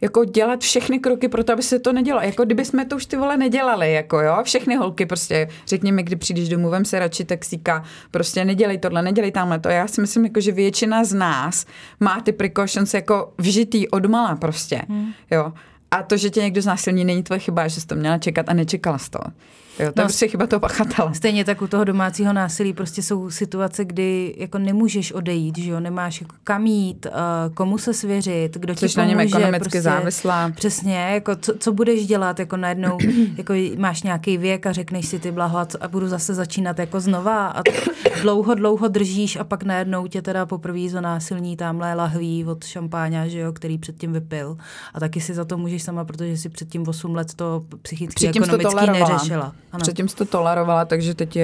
jako dělat všechny kroky pro to, aby se to nedělo. Jako kdyby jsme to už ty vole nedělali, jako jo, všechny holky prostě, řekni mi, kdy přijdeš domů, vem si radši taxíka, prostě nedělej tohle, nedělej tamhle to. Já si myslím, jako, že většina z nás má ty precautions jako vžitý odmala prostě, jo. A to, že tě někdo znásilní, není tvoje chyba, že jsi to měla čekat a nečekala jsi to. Jo, to je prostě chyba toho pachatele. Stejně tak u toho domácího násilí prostě jsou situace, kdy jako nemůžeš odejít, že jo, nemáš jako kam jít, komu se svěřit, kdo ti pomůže, na něm ekonomicky prostě závislá. Přesně, jako co budeš dělat, jako najednou jako máš nějaký věk a řekneš si ty blaho a budu zase začínat jako znova a dlouho držíš a pak najednou tě teda poprvé za násilní támhle lahví od šampáňa, že jo, který předtím vypil. A taky si za to můžeš sama, protože si předtím 8 let to psychicky ekonomicky neřešila. Ano. Předtím jsi to tolerovala, takže teď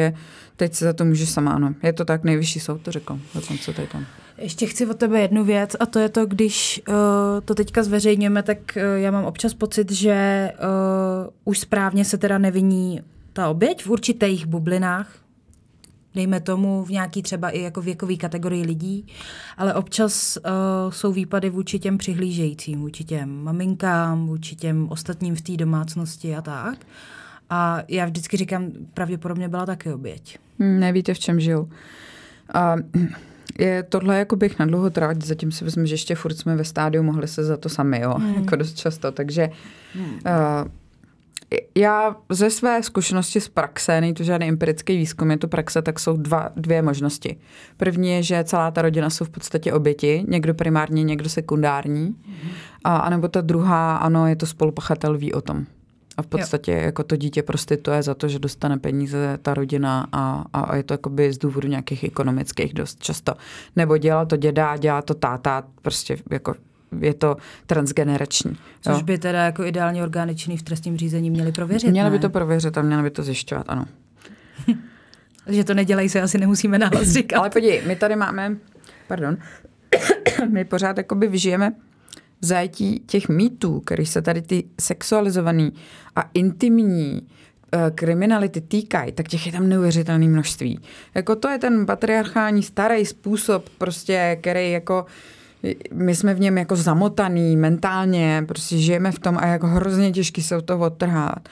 se za to můžeš sama, ano. Je to tak, nejvyšší soud to řekl, dokonce tady tam. Ještě chci od tebe jednu věc a to je to, když to teďka zveřejňujeme, tak já mám občas pocit, že už správně se teda neviní ta oběť v určitých bublinách, dejme tomu v nějaký třeba i jako věkový kategorii lidí, ale občas jsou výpady vůči těm přihlížejícím, vůči těm maminkám, vůči těm ostatním v té domácnosti a tak. A já vždycky říkám, pravděpodobně byla taky oběť. Nevíte, v čem žijou. A je tohle jako bych na dlouho trávit, zatím si vezmu, že ještě furt jsme ve stádiu, mohli se za to sami, jo, jako dost často. Takže já ze své zkušenosti z praxe, není to žádný empirický výzkum, je to praxe, tak jsou dvě možnosti. První je, že celá ta rodina jsou v podstatě oběti, někdo primární, někdo sekundární. A nebo ta druhá, ano, je to spolupachatel, ví o tom. A v podstatě jako to dítě prostituje za to, že dostane peníze ta rodina a je to jakoby z důvodu nějakých ekonomických dost často. Nebo dělá to děda, dělá to táta, prostě jako je to transgenerační. Což jo? By teda jako ideální orgány činný v trestním řízení měly prověřit, Měly by to prověřit a měly by to zjišťovat, ano. Že to nedělají se asi nemusíme nahlas říkat. Ale podívej, my tady máme, my pořád jakoby vyžijeme zajetí těch mýtů, který se tady ty sexualizovaný a intimní kriminality týkají, tak těch je tam neuvěřitelné množství. Jako to je ten patriarchální starý způsob, prostě, který jako my jsme v něm jako zamotaný mentálně, prostě žijeme v tom a jako hrozně těžký se od toho odtrhat.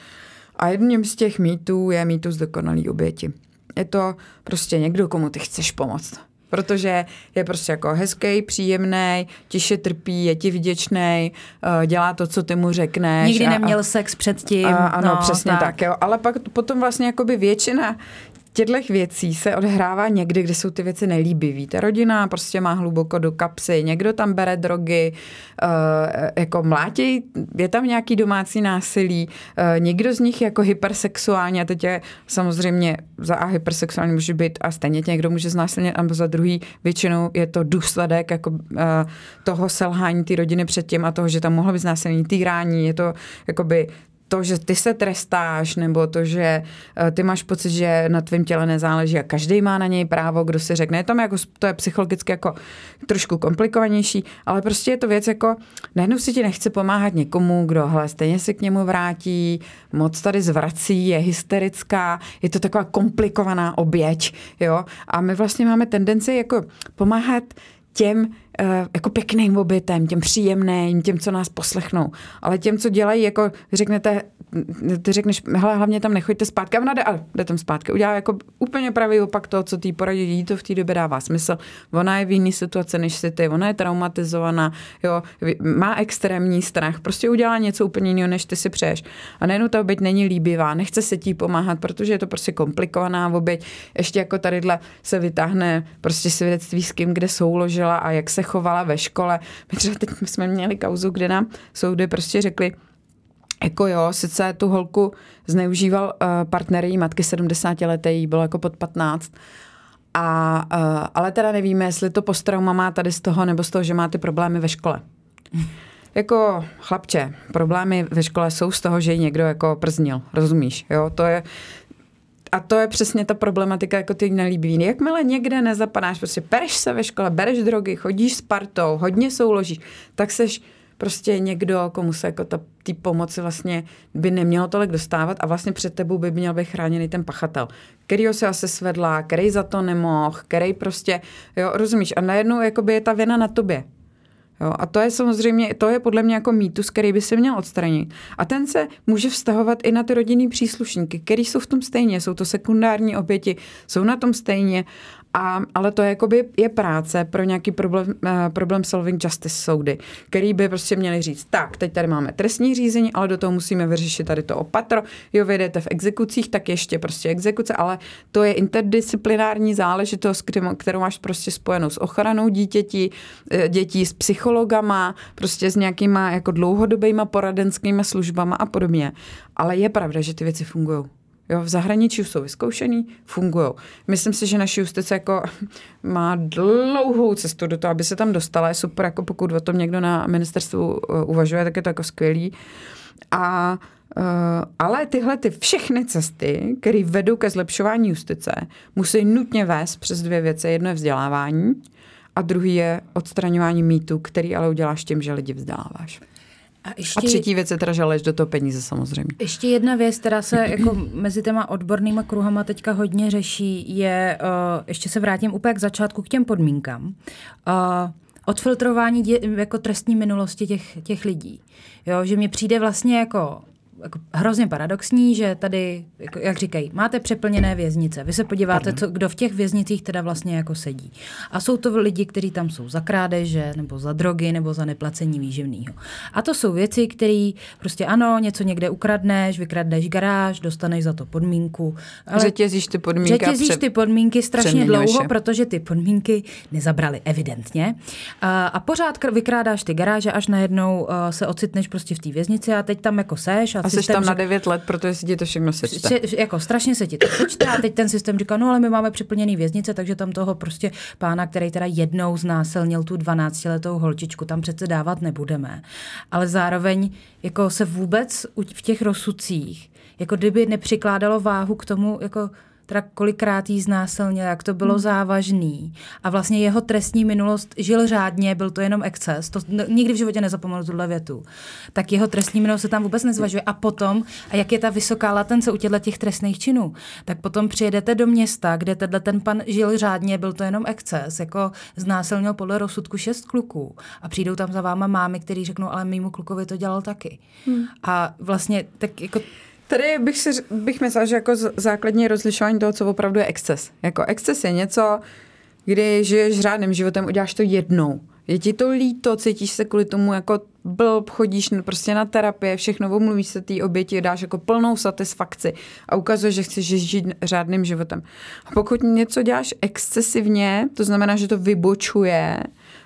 A jedním z těch mýtů je mýtus dokonalý oběti. Je to prostě někdo, komu ty chceš pomoct. Protože je prostě jako hezký, příjemný, tiše trpí, je ti vděčný, dělá to, co ty mu řekneš. Nikdy neměl sex předtím. Ano, no, přesně tak. Jo. Ale pak potom vlastně jakoby většina těchto věcí se odhrává někde, kde jsou ty věci nelíbivý. Ta rodina prostě má hluboko do kapsy, někdo tam bere drogy, jako mlátěj, je tam nějaký domácí násilí, někdo z nich jako hypersexuální a teď je samozřejmě za A hypersexuální může být a stejně někdo může znásilnit, nebo za druhý většinou je to důsledek jako toho selhání té rodiny předtím a toho, že tam mohlo být znásilnění, týrání, je to jakoby to, že ty se trestáš, nebo to, že ty máš pocit, že na tvém těle nezáleží a každý má na něj právo, kdo si řekne. Je tam jako, to je psychologicky jako trošku komplikovanější, ale prostě je to věc jako, najednou si ti nechce pomáhat někomu, kdo, hele, stejně se k němu vrátí, moc tady zvrací, je hysterická, je to taková komplikovaná oběť, jo. A my vlastně máme tendenci jako pomáhat těm jako pěkným obětem, těm příjemným, těm, co nás poslechnou. Ale těm, co dělají, jako řeknete, ty řekneš, hele, hlavně tam nechoďte zpátky, a jde tam zpátky. Udělá jako úplně pravý opak toho, co tý poradí, to v té době dává smysl. Ona je v jiný situaci než si ty, ona je traumatizovaná, jo, má extrémní strach, prostě udělá něco úplně jiného, než ty si přeješ. A nejenom ta oběť není líbivá, nechce se tí pomáhat, protože je to prostě komplikovaná oběť. Ještě jako tadyhle se vytáhne prostě svědectví s kým, kde souložila a jak se chovala ve škole. My třeba teď jsme měli kauzu, kde nám soudy prostě řekli, jako jo, sice tu holku zneužíval partner její matky 70-leté, jí bylo jako pod 15, ale teda nevíme, jestli to posttrauma má tady z toho, nebo z toho, že má ty problémy ve škole. Jako chlapče, problémy ve škole jsou z toho, že ji někdo jako prznil, rozumíš, jo, to je. A to je přesně ta problematika, jako ty nelíbivý. Jakmile někde nezapadáš, prostě pereš se ve škole, bereš drogy, chodíš s partou, hodně souložíš, tak seš prostě někdo, komu se jako ty pomoci vlastně by nemělo tolik dostávat a vlastně před tebou by měl být chráněný ten pachatel, kterýho se asi svedla, který za to nemohl, který prostě, jo, rozumíš, a najednou jakoby je ta věna na tobě. Jo, a to je samozřejmě, to je podle mě jako mýtus, který by se měl odstranit. A ten se může vztahovat i na ty rodinný příslušníky, který jsou v tom stejně, jsou to sekundární oběti, jsou na tom stejně Ale to je práce pro nějaký problem solving justice soudy, který by prostě měli říct, tak, teď tady máme trestní řízení, ale do toho musíme vyřešit tady to opatro, jo, vyjdete v exekucích, tak ještě prostě exekuce, ale to je interdisciplinární záležitost, kterou máš prostě spojenou s ochranou dětí, s psychologama, prostě s nějakýma jako dlouhodobýma poradenskými službama a podobně. Ale je pravda, že ty věci fungujou. Jo, v zahraničí jsou vyzkoušený, fungujou. Myslím si, že naše justice jako má dlouhou cestu do toho, aby se tam dostala. Je super, jako pokud o tom někdo na ministerstvu uvažuje, tak je to jako skvělý. Ale tyhle všechny cesty, které vedou ke zlepšování justice, musí nutně vést přes dvě věci. Jedno je vzdělávání a druhý je odstraňování mýtu, který ale uděláš tím, že lidi vzděláváš. A třetí věc je teda, že lež do toho peníze samozřejmě. Ještě jedna věc, která se jako mezi těma odbornýma kruhama teďka hodně řeší, je, ještě se vrátím úplně k začátku, k těm podmínkám, odfiltrování jako trestní minulosti těch lidí. Jo, že mně přijde vlastně jako hrozně paradoxní, že tady, jako, jak říkají, máte přeplněné věznice. Vy se podíváte, kdo v těch věznicích teda vlastně jako sedí. A jsou to lidi, kteří tam jsou za krádeže, nebo za drogy, nebo za neplacení výživného. A to jsou věci, které prostě ano, něco někde ukradneš, vykradneš garáž, dostaneš za to podmínku. Ale řetězíš ty podmínky strašně dlouho, protože ty podmínky nezabrali evidentně. A pořád vykrádáš ty garáže, až najednou se ocitneš prostě v té věznici a teď tam jako seš a jsi tam na 9 let, protože si ti to všechno sečte. Jako strašně se ti to sečte a teď ten systém říká, no ale my máme přeplněný věznice, takže tam toho prostě pána, který teda jednou znásilnil tu 12letou holčičku, tam přece dávat nebudeme. Ale zároveň jako se vůbec v těch rozsudcích, jako kdyby nepřikládalo váhu k tomu, jako teda kolikrát jí znásilnil, jak to bylo závažný. A vlastně jeho trestní minulost žil řádně, byl to jenom exces, to nikdy v životě nezapomenu tuhle větu. Tak jeho trestní minulost se tam vůbec nezvažuje. A potom, a jak je ta vysoká latence u těch trestných činů, tak potom přijedete do města, kde ten pan žil řádně, byl to jenom exces, jako znásilnil podle rozsudku 6 kluků. A přijdou tam za váma mámy, který řeknou, ale mému klukovi to dělal taky. A vlastně tak jako tady bych myslela, že jako základní rozlišování toho, co opravdu je exces. Jako exces je něco, kdy žiješ řádným životem, uděláš to jednou. Je ti to líto, cítíš se kvůli tomu jako blb, chodíš prostě na terapie, všechno omluvíš se té oběti, dáš jako plnou satisfakci a ukazuješ, že chceš žít řádným životem. A pokud něco děláš excesivně, to znamená, že to vybočuje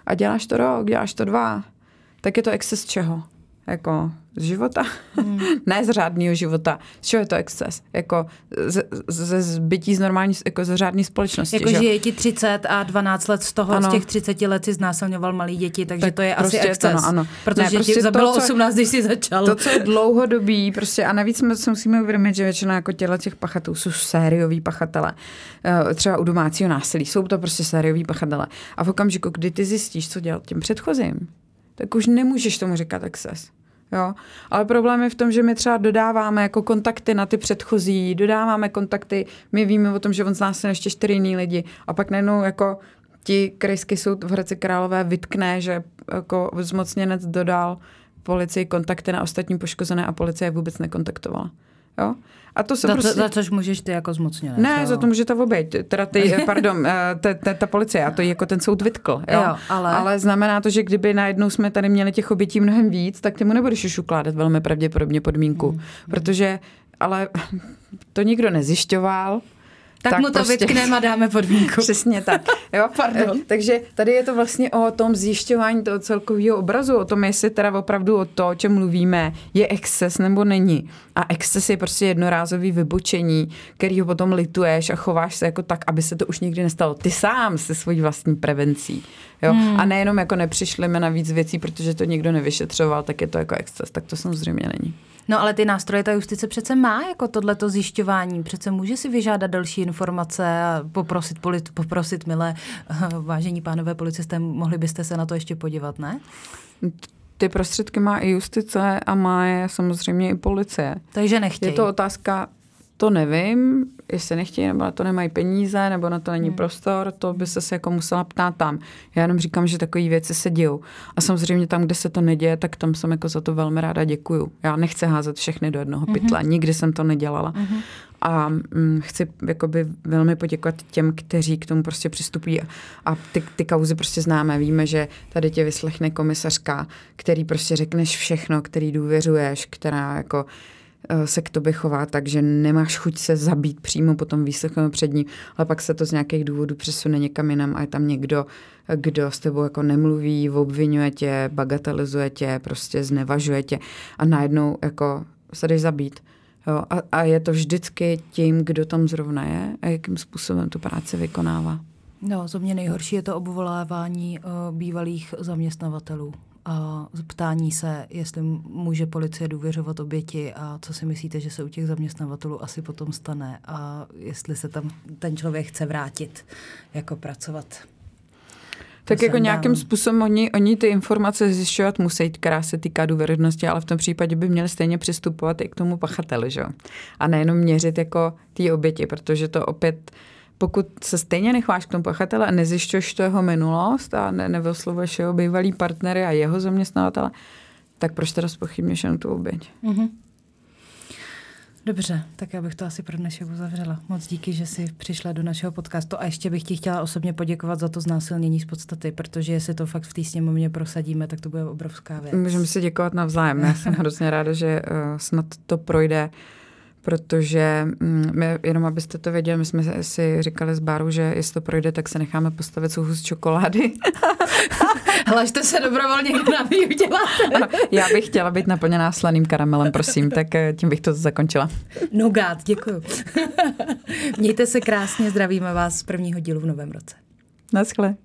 a děláš to rok, děláš to 2, tak je to exces čeho? Jako z života, ne z řádného života. Z čeho je to exces? Jako ze zbytí z normální, jako ze řádné společnosti. Jako že je ti 30 a 12 let z toho, ano. Z těch 30 let si znásilňoval malý děti, takže tak to je prostě asi exces. Ano. Protože ne, prostě ti zabilo 18, když si začal. To, co je dlouhodobý, prostě a navíc se musíme uvědomit, že většina jako těch pachatů jsou sérioví pachatele. Třeba u domácího násilí. Jsou to prostě sérioví pachatele. A v okamžiku, kdy ty zjistíš, co dělal tím předchozím, tak už nemůžeš tomu říkat exces. Jo? Ale problém je v tom, že my třeba dodáváme jako kontakty na ty předchozí, dodáváme kontakty, my víme o tom, že on znásil ještě 4 jiný lidi a pak najednou jako ti krajský soud v Hradci Králové vytkne, že jako zmocněnec dodal policii kontakty na ostatní poškozené a policie je vůbec nekontaktovala. Jo? A to se prostě za což můžeš ty jako zmocněnec. Ne, jo. Za to může ta oběť. Teda ty, pardon, ta policie, a to jako ten soud vytkl. Jo, ale znamená to, že kdyby najednou jsme tady měli těch obětí mnohem víc, tak ty mu nebudeš už ukládat velmi pravděpodobně podmínku. Protože, ale to nikdo nezjišťoval. Tak mu to prostě vytkneme a dáme podmínku. Přesně tak. Jo? Pardon. Takže tady je to vlastně o tom zjišťování toho celkového obrazu, o tom, jestli teda opravdu o to, o čem mluvíme, je exces nebo není. A exces je prostě jednorázový vybočení, kterýho potom lituješ a chováš se jako tak, aby se to už nikdy nestalo. Ty sám se svojí vlastní prevencí. Jo? A nejenom jako nepřišleme na víc věcí, protože to nikdo nevyšetřoval, tak je to jako exces. Tak to samozřejmě není. No ale ty nástroje ta justice přece má jako tohleto zjišťování. Přece může si vyžádat další informace a poprosit milé, vážení pánové policisté, mohli byste se na to ještě podívat, ne? Ty prostředky má i justice a má je samozřejmě i policie. Takže nechtějí. Je to otázka to nevím, jestli nechtějí, nebo na to nemají peníze, nebo na to není prostor, to by se jako musela ptát tam. Já jenom říkám, že takové věci se dějou. A samozřejmě tam, kde se to neděje, tak tam jsem jako za to velmi ráda děkuju. Já nechci házet všechny do jednoho pytla, nikdy jsem to nedělala. A chci jakoby velmi poděkovat těm, kteří k tomu prostě přistupují a ty kauzy prostě známe. Víme, že tady tě vyslechne komisařka, který prostě řekneš všechno, který důvěřuješ, která jako se k tobě chová tak, že nemáš chuť se zabít přímo potom výslechem před ní, ale pak se to z nějakých důvodů přesune někam jinam a je tam někdo, kdo s tebou jako nemluví, obvinuje tě, bagatelizuje tě, prostě znevažuje tě a najednou jako se jdeš zabít. Jo, a je to vždycky tím, kdo tam zrovna je a jakým způsobem tu práci vykonává. No, za mě nejhorší je to obvolávání bývalých zaměstnavatelů. A ptání se, jestli může policie důvěřovat oběti a co si myslíte, že se u těch zaměstnavatelů asi potom stane a jestli se tam ten člověk chce vrátit, jako pracovat. Tak jako nějakým způsobem oni ty informace zjišťovat musí, která se týká důvěryhodnosti, ale v tom případě by měli stejně přistupovat i k tomu pachateli, že? A nejenom měřit jako ty oběti, protože to opět, pokud se stejně necháš k tomu pachatele a nezjišťuješ to jeho minulost a nevyslovuješ jeho bývalý partnery a jeho zaměstnavatele, tak proč teda zpochybňuješ jenom tu oběť? Mm-hmm. Dobře, tak já bych to asi pro dnešek uzavřela. Moc díky, že jsi přišla do našeho podcastu a ještě bych ti chtěla osobně poděkovat za to znásilnění z podstaty, protože jestli to fakt v té sněmovně prosadíme, tak to bude obrovská věc. Můžeme si děkovat navzájem. Já jsem hrozně ráda, že snad to projde, protože my, jenom abyste to věděli, my jsme si říkali s Bárou, že jestli to projde, tak se necháme postavit souhu z čokolády. Hlašte se dobrovolně, kdo nám ji uděláte. Já bych chtěla být naplněná slaným karamelem, prosím, tak tím bych to zakončila. Nougat, děkuju. Mějte se krásně, zdravíme vás z prvního dílu v novém roce. Naschle.